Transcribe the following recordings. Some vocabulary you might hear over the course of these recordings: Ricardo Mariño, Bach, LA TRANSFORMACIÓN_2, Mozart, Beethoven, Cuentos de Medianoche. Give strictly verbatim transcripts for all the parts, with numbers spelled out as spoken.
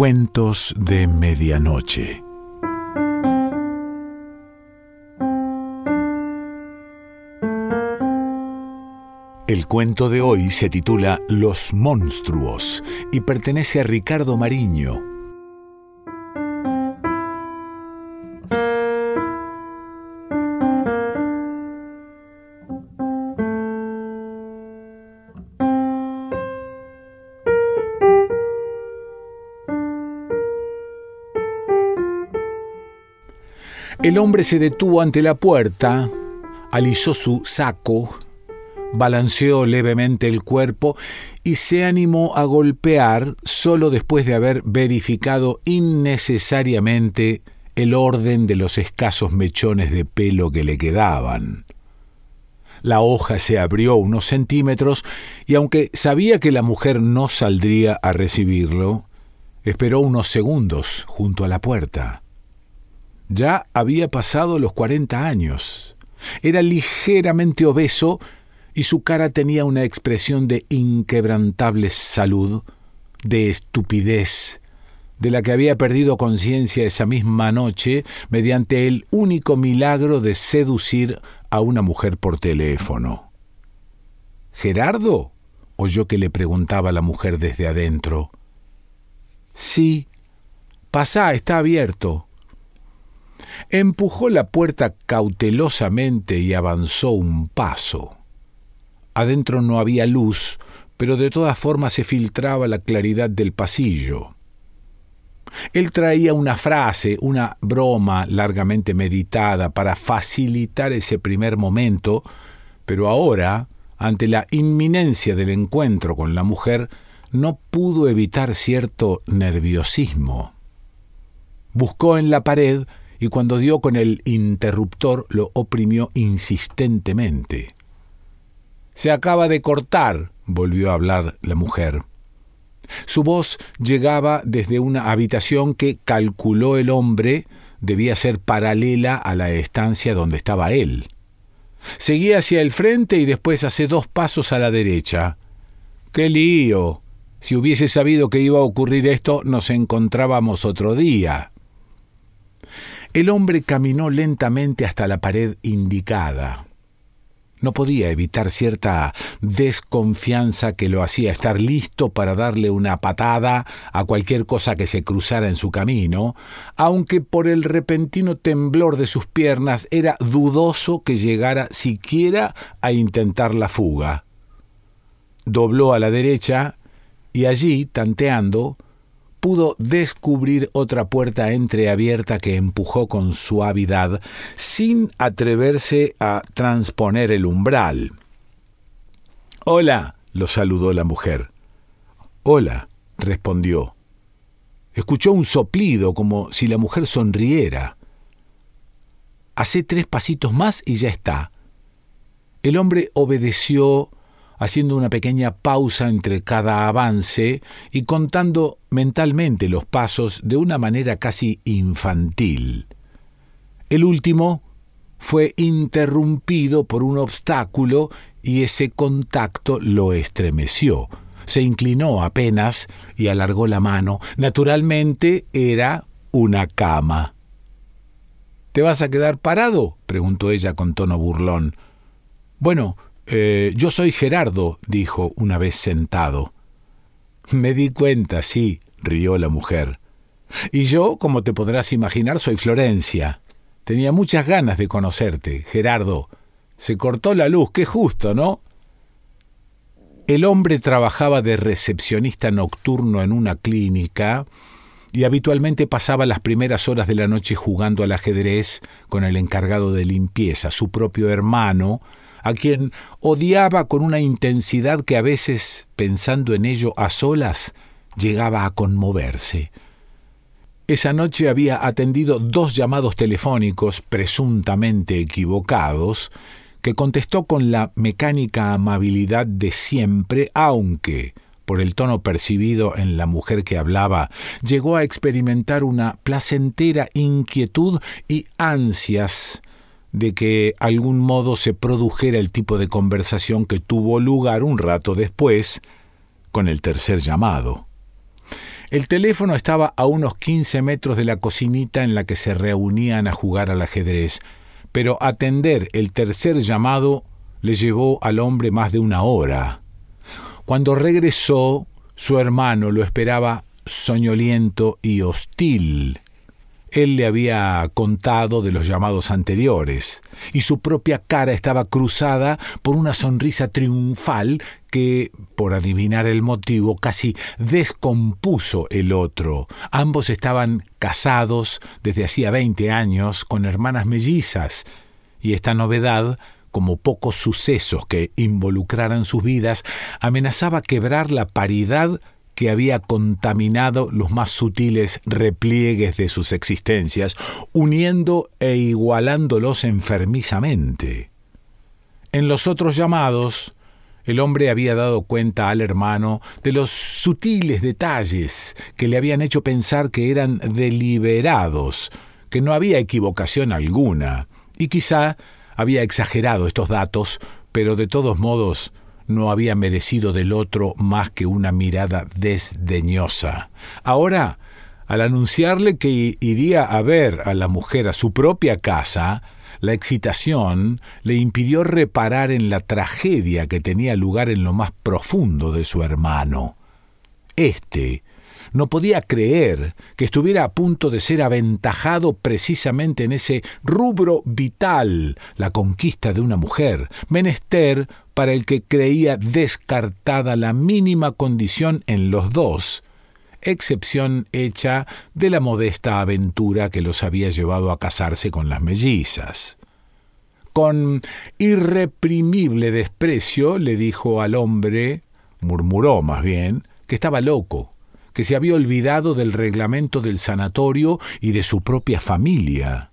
Cuentos de Medianoche. El cuento de hoy se titula Los monstruos y pertenece a Ricardo Mariño. El hombre se detuvo ante la puerta, alisó su saco, balanceó levemente el cuerpo y se animó a golpear solo después de haber verificado innecesariamente el orden de los escasos mechones de pelo que le quedaban. La hoja se abrió unos centímetros y, aunque sabía que la mujer no saldría a recibirlo, esperó unos segundos junto a la puerta. Ya había pasado los cuarenta años. Era ligeramente obeso y su cara tenía una expresión de inquebrantable salud, de estupidez, de la que había perdido conciencia esa misma noche mediante el único milagro de seducir a una mujer por teléfono. —¿Gerardo? —oyó que le preguntaba la mujer desde adentro. —Sí. —Pasá, está abierto. Empujó la puerta cautelosamente y avanzó un paso. Adentro no había luz, pero de todas formas se filtraba la claridad del pasillo. Él traía una frase, una broma largamente meditada para facilitar ese primer momento, pero ahora, ante la inminencia del encuentro con la mujer, no pudo evitar cierto nerviosismo. Buscó en la pared y cuando dio con el interruptor lo oprimió insistentemente. —Se acaba de cortar —volvió a hablar la mujer. Su voz llegaba desde una habitación que, calculó el hombre, debía ser paralela a la estancia donde estaba él. Seguía hacia el frente y después hace dos pasos a la derecha. —¡Qué lío! Si hubiese sabido que iba a ocurrir esto, nos encontrábamos otro día. El hombre caminó lentamente hasta la pared indicada. No podía evitar cierta desconfianza que lo hacía estar listo para darle una patada a cualquier cosa que se cruzara en su camino, aunque por el repentino temblor de sus piernas era dudoso que llegara siquiera a intentar la fuga. Dobló a la derecha y allí, tanteando, pudo descubrir otra puerta entreabierta que empujó con suavidad, sin atreverse a transponer el umbral. —Hola —lo saludó la mujer. —Hola —respondió. Escuchó un soplido, como si la mujer sonriera. —Hacé tres pasitos más y ya está. El hombre obedeció, haciendo una pequeña pausa entre cada avance y contando mentalmente los pasos de una manera casi infantil. El último fue interrumpido por un obstáculo y ese contacto lo estremeció. Se inclinó apenas y alargó la mano. Naturalmente era una cama. —¿Te vas a quedar parado? —preguntó ella con tono burlón. —Bueno, Eh, yo soy Gerardo —dijo una vez sentado. —Me di cuenta, sí —rió la mujer—. Y yo, como te podrás imaginar, soy Florencia. Tenía muchas ganas de conocerte, Gerardo. Se cortó la luz, qué justo, ¿no? El hombre trabajaba de recepcionista nocturno en una clínica y habitualmente pasaba las primeras horas de la noche jugando al ajedrez con el encargado de limpieza, su propio hermano, a quien odiaba con una intensidad que a veces, pensando en ello a solas, llegaba a conmoverse. Esa noche había atendido dos llamados telefónicos presuntamente equivocados, que contestó con la mecánica amabilidad de siempre, aunque, por el tono percibido en la mujer que hablaba, llegó a experimentar una placentera inquietud y ansias de que algún modo se produjera el tipo de conversación que tuvo lugar un rato después con el tercer llamado. El teléfono estaba a unos quince metros de la cocinita en la que se reunían a jugar al ajedrez, pero atender el tercer llamado le llevó al hombre más de una hora. Cuando regresó, su hermano lo esperaba soñoliento y hostil. Él le había contado de los llamados anteriores, y su propia cara estaba cruzada por una sonrisa triunfal que, por adivinar el motivo, casi descompuso el otro. Ambos estaban casados desde hacía veinte años con hermanas mellizas, y esta novedad, como pocos sucesos que involucraran sus vidas, amenazaba quebrar la paridad que había contaminado los más sutiles repliegues de sus existencias, uniendo e igualándolos enfermizamente. En los otros llamados, el hombre había dado cuenta al hermano de los sutiles detalles que le habían hecho pensar que eran deliberados, que no había equivocación alguna, y quizá había exagerado estos datos, pero de todos modos no había merecido del otro más que una mirada desdeñosa. Ahora, al anunciarle que iría a ver a la mujer a su propia casa, la excitación le impidió reparar en la tragedia que tenía lugar en lo más profundo de su hermano. Este no podía creer que estuviera a punto de ser aventajado precisamente en ese rubro vital, la conquista de una mujer, menester para el que creía descartada la mínima condición en los dos, excepción hecha de la modesta aventura que los había llevado a casarse con las mellizas. Con irreprimible desprecio le dijo al hombre, murmuró más bien, que estaba loco, que se había olvidado del reglamento del sanatorio y de su propia familia.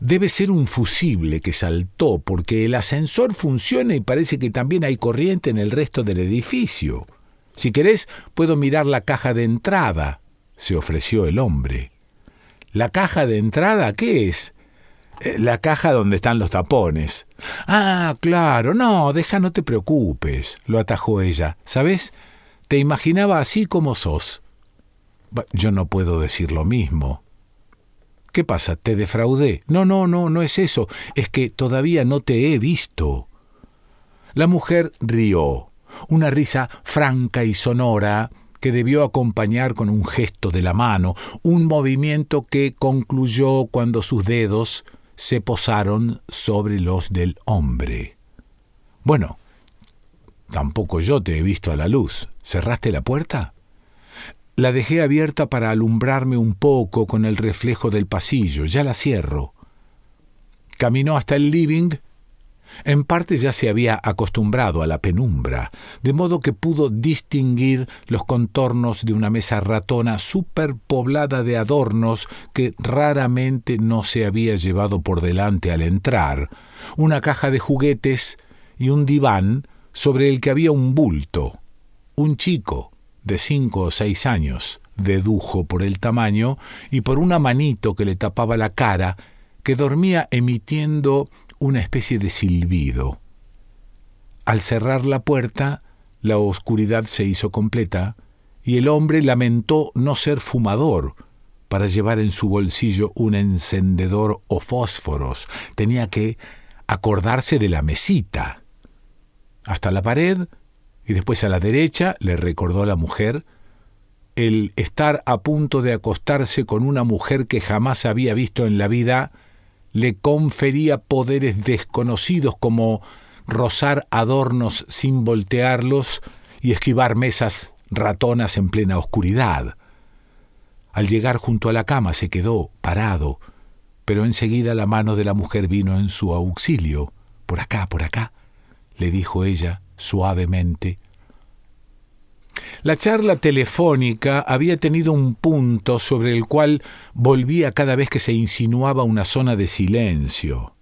Debe ser un fusible que saltó, porque el ascensor funciona y parece que también hay corriente en el resto del edificio. Si querés, puedo mirar la caja de entrada, se ofreció el hombre. ¿La caja de entrada qué es? La caja donde están los tapones. Ah, claro, no, deja, no te preocupes, lo atajó ella. ¿Sabés? Te imaginaba así como sos. Yo no puedo decir lo mismo. ¿Qué pasa? ¿Te defraudé? No, no, no, no es eso. Es que todavía no te he visto. La mujer rió, una risa franca y sonora que debió acompañar con un gesto de la mano, un movimiento que concluyó cuando sus dedos se posaron sobre los del hombre. Bueno, tampoco yo te he visto a la luz. ¿Cerraste la puerta? La dejé abierta para alumbrarme un poco con el reflejo del pasillo. Ya la cierro. Caminó hasta el living. En parte ya se había acostumbrado a la penumbra, de modo que pudo distinguir los contornos de una mesa ratona superpoblada de adornos que raramente no se había llevado por delante al entrar, una caja de juguetes y un diván sobre el que había un bulto. Un chico de cinco o seis años, dedujo por el tamaño y por una manito que le tapaba la cara, que dormía emitiendo una especie de silbido. Al cerrar la puerta, la oscuridad se hizo completa y el hombre lamentó no ser fumador para llevar en su bolsillo un encendedor o fósforos. Tenía que acordarse de la mesita. Hasta la pared, y después a la derecha, le recordó la mujer, el estar a punto de acostarse con una mujer que jamás había visto en la vida le confería poderes desconocidos como rozar adornos sin voltearlos y esquivar mesas ratonas en plena oscuridad. Al llegar junto a la cama se quedó parado, pero enseguida la mano de la mujer vino en su auxilio. «Por acá, por acá», le dijo ella suavemente. La charla telefónica había tenido un punto sobre el cual volvía cada vez que se insinuaba una zona de silencio.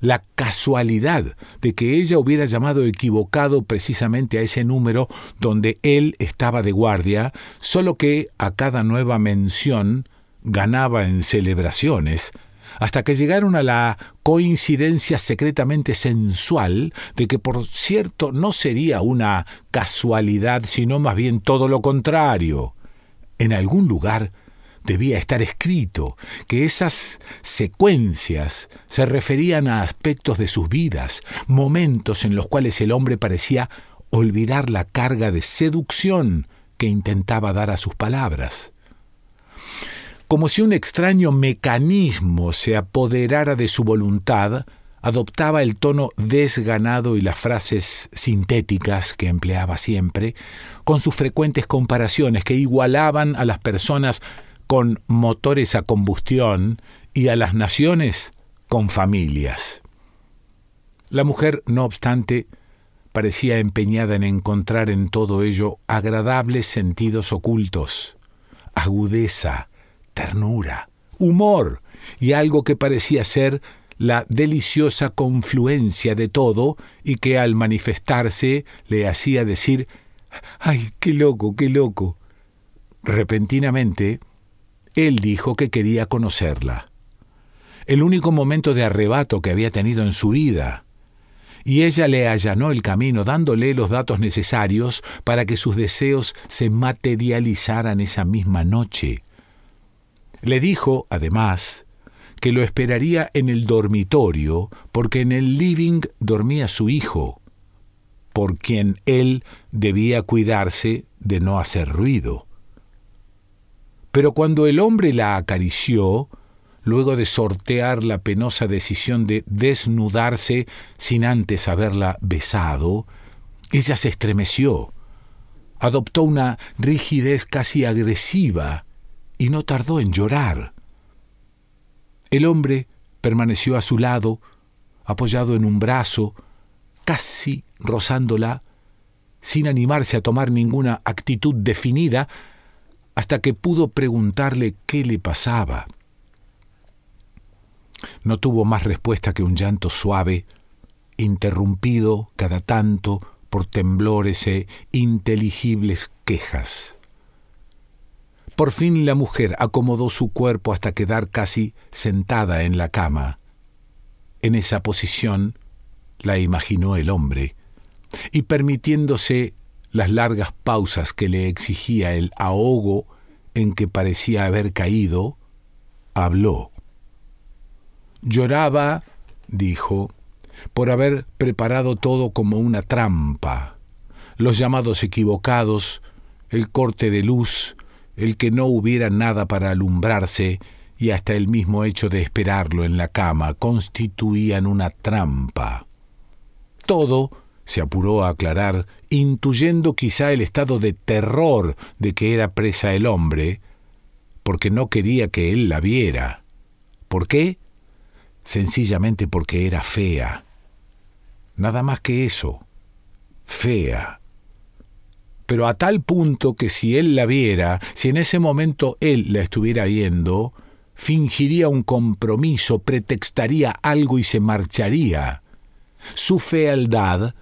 La casualidad de que ella hubiera llamado equivocado precisamente a ese número donde él estaba de guardia, solo que a cada nueva mención ganaba en celebraciones, hasta que llegaron a la coincidencia secretamente sensual de que, por cierto, no sería una casualidad, sino más bien todo lo contrario. En algún lugar debía estar escrito que esas secuencias se referían a aspectos de sus vidas, momentos en los cuales el hombre parecía olvidar la carga de seducción que intentaba dar a sus palabras. Como si un extraño mecanismo se apoderara de su voluntad, adoptaba el tono desganado y las frases sintéticas que empleaba siempre, con sus frecuentes comparaciones que igualaban a las personas con motores a combustión y a las naciones con familias. La mujer, no obstante, parecía empeñada en encontrar en todo ello agradables sentidos ocultos, agudeza, ternura, humor y algo que parecía ser la deliciosa confluencia de todo y que al manifestarse le hacía decir «¡Ay, qué loco, qué loco!». Repentinamente, él dijo que quería conocerla. El único momento de arrebato que había tenido en su vida. Y ella le allanó el camino dándole los datos necesarios para que sus deseos se materializaran esa misma noche. Le dijo, además, que lo esperaría en el dormitorio porque en el living dormía su hijo, por quien él debía cuidarse de no hacer ruido. Pero cuando el hombre la acarició, luego de sortear la penosa decisión de desnudarse sin antes haberla besado, ella se estremeció, adoptó una rigidez casi agresiva, y no tardó en llorar. El hombre permaneció a su lado, apoyado en un brazo, casi rozándola, sin animarse a tomar ninguna actitud definida, hasta que pudo preguntarle qué le pasaba. No tuvo más respuesta que un llanto suave, interrumpido cada tanto por temblores e inteligibles quejas. Por fin la mujer acomodó su cuerpo hasta quedar casi sentada en la cama. En esa posición la imaginó el hombre, y permitiéndose las largas pausas que le exigía el ahogo en que parecía haber caído, habló. Lloraba, dijo, por haber preparado todo como una trampa, los llamados equivocados, el corte de luz, el que no hubiera nada para alumbrarse y hasta el mismo hecho de esperarlo en la cama constituían una trampa. Todo, se apuró a aclarar, intuyendo quizá el estado de terror de que era presa el hombre, porque no quería que él la viera. ¿Por qué? Sencillamente porque era fea. Nada más que eso. Fea. Pero a tal punto que si él la viera, si en ese momento él la estuviera viendo, fingiría un compromiso, pretextaría algo y se marcharía. Su fealdad,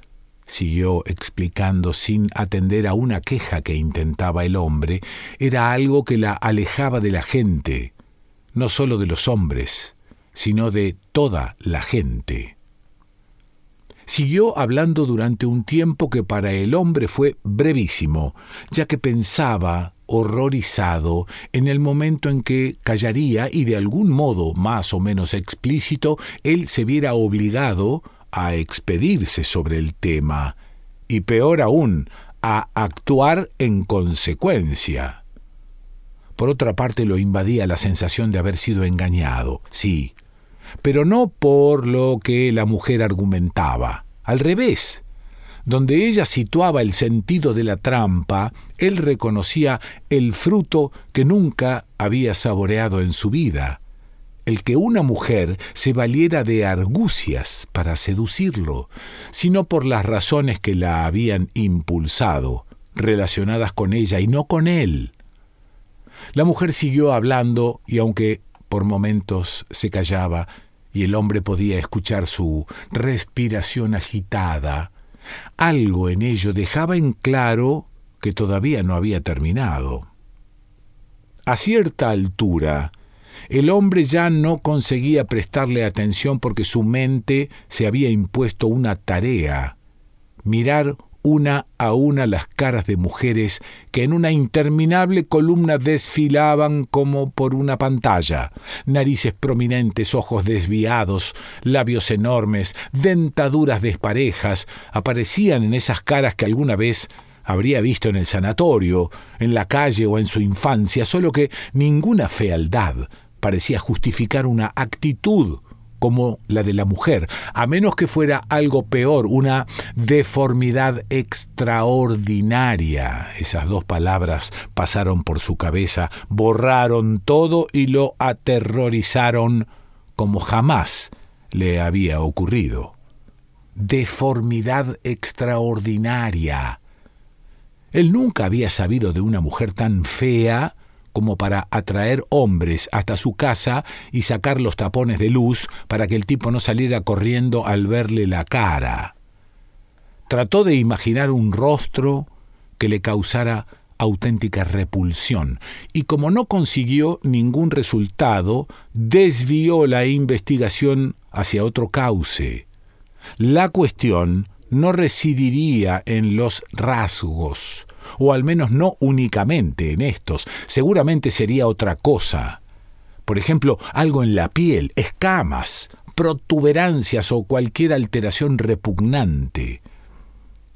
siguió explicando sin atender a una queja que intentaba el hombre, era algo que la alejaba de la gente, no solo de los hombres, sino de toda la gente. Siguió hablando durante un tiempo que para el hombre fue brevísimo, ya que pensaba, horrorizado, en el momento en que callaría y de algún modo más o menos explícito él se viera obligado a expedirse sobre el tema, y peor aún, a actuar en consecuencia. Por otra parte lo invadía la sensación de haber sido engañado, sí, pero no por lo que la mujer argumentaba. Al revés, donde ella situaba el sentido de la trampa, él reconocía el fruto que nunca había saboreado en su vida, el que una mujer se valiera de argucias para seducirlo, sino por las razones que la habían impulsado, relacionadas con ella y no con él. La mujer siguió hablando y aunque por momentos se callaba y el hombre podía escuchar su respiración agitada, algo en ello dejaba en claro que todavía no había terminado. A cierta altura, El hombre ya no conseguía prestarle atención porque su mente se había impuesto una tarea: mirar una a una las caras de mujeres que en una interminable columna desfilaban como por una pantalla. Narices prominentes, ojos desviados, labios enormes, dentaduras desparejas, aparecían en esas caras que alguna vez habría visto en el sanatorio, en la calle o en su infancia, solo que ninguna fealdad parecía justificar una actitud como la de la mujer, a menos que fuera algo peor, una deformidad extraordinaria. Esas dos palabras pasaron por su cabeza, borraron todo y lo aterrorizaron como jamás le había ocurrido. Deformidad extraordinaria. Él nunca había sabido de una mujer tan fea como para atraer hombres hasta su casa y sacar los tapones de luz para que el tipo no saliera corriendo al verle la cara. Trató de imaginar un rostro que le causara auténtica repulsión, y como no consiguió ningún resultado, desvió la investigación hacia otro cauce. La cuestión no residiría en los rasgos, o al menos no únicamente en estos. Seguramente sería otra cosa. Por ejemplo, algo en la piel, escamas, protuberancias o cualquier alteración repugnante.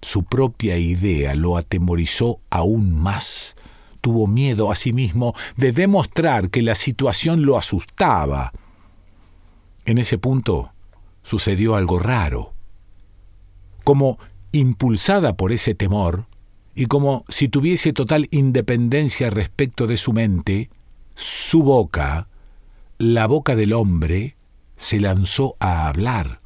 Su propia idea lo atemorizó aún más. Tuvo miedo a sí mismo de demostrar que la situación lo asustaba. En ese punto sucedió algo raro. Como impulsada por ese temor, y como si tuviese total independencia respecto de su mente, su boca, la boca del hombre, se lanzó a hablar.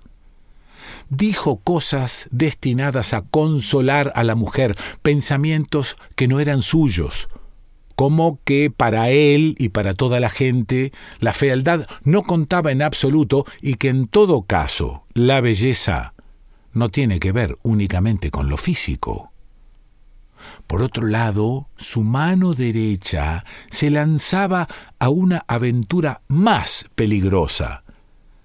Dijo cosas destinadas a consolar a la mujer, pensamientos que no eran suyos, como que para él y para toda la gente la fealdad no contaba en absoluto y que en todo caso la belleza no tiene que ver únicamente con lo físico. Por otro lado, su mano derecha se lanzaba a una aventura más peligrosa.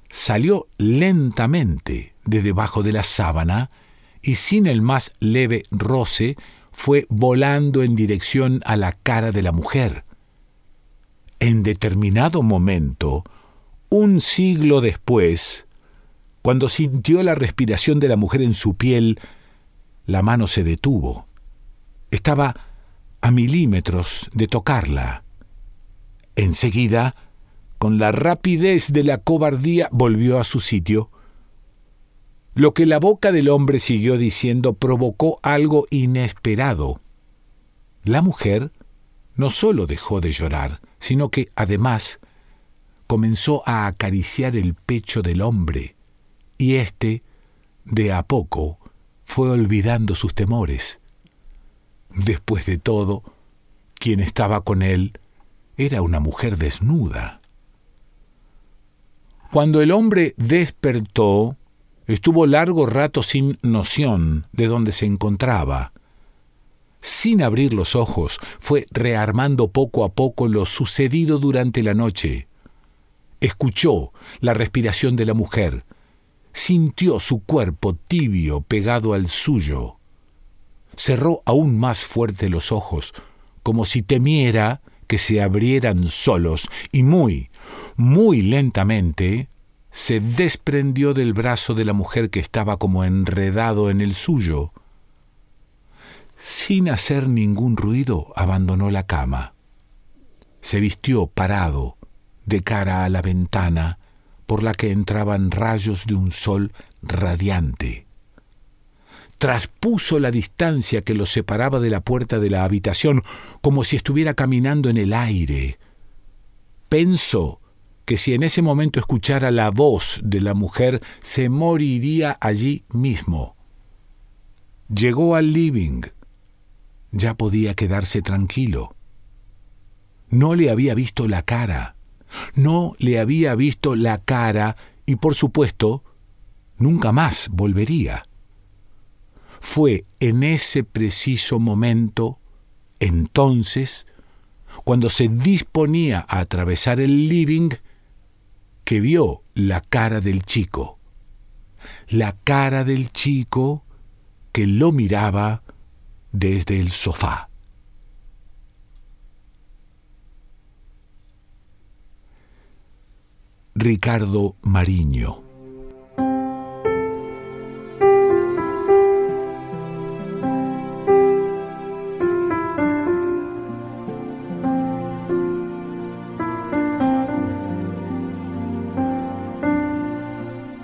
Salió lentamente de debajo de la sábana y sin el más leve roce fue volando en dirección a la cara de la mujer. En determinado momento, un siglo después, cuando sintió la respiración de la mujer en su piel, la mano se detuvo. Estaba a milímetros de tocarla. Enseguida, con la rapidez de la cobardía, volvió a su sitio. Lo que la boca del hombre siguió diciendo provocó algo inesperado. La mujer no solo dejó de llorar, sino que, además, comenzó a acariciar el pecho del hombre, y éste, de a poco, fue olvidando sus temores. Después de todo, quien estaba con él era una mujer desnuda. Cuando el hombre despertó, estuvo largo rato sin noción de dónde se encontraba. Sin abrir los ojos, fue rearmando poco a poco lo sucedido durante la noche. Escuchó la respiración de la mujer, sintió su cuerpo tibio pegado al suyo. Cerró aún más fuerte los ojos, como si temiera que se abrieran solos, y muy, muy lentamente se desprendió del brazo de la mujer que estaba como enredado en el suyo. Sin hacer ningún ruido, abandonó la cama. Se vistió parado, de cara a la ventana, por la que entraban rayos de un sol radiante. Traspuso la distancia que lo separaba de la puerta de la habitación, como si estuviera caminando en el aire. Pensó que si en ese momento escuchara la voz de la mujer, se moriría allí mismo. Llegó al living. Ya podía quedarse tranquilo. No le había visto la cara. No le había visto la cara y, por supuesto, nunca más volvería. Fue en ese preciso momento, entonces, cuando se disponía a atravesar el living, que vio la cara del chico. La cara del chico que lo miraba desde el sofá. Ricardo Mariño.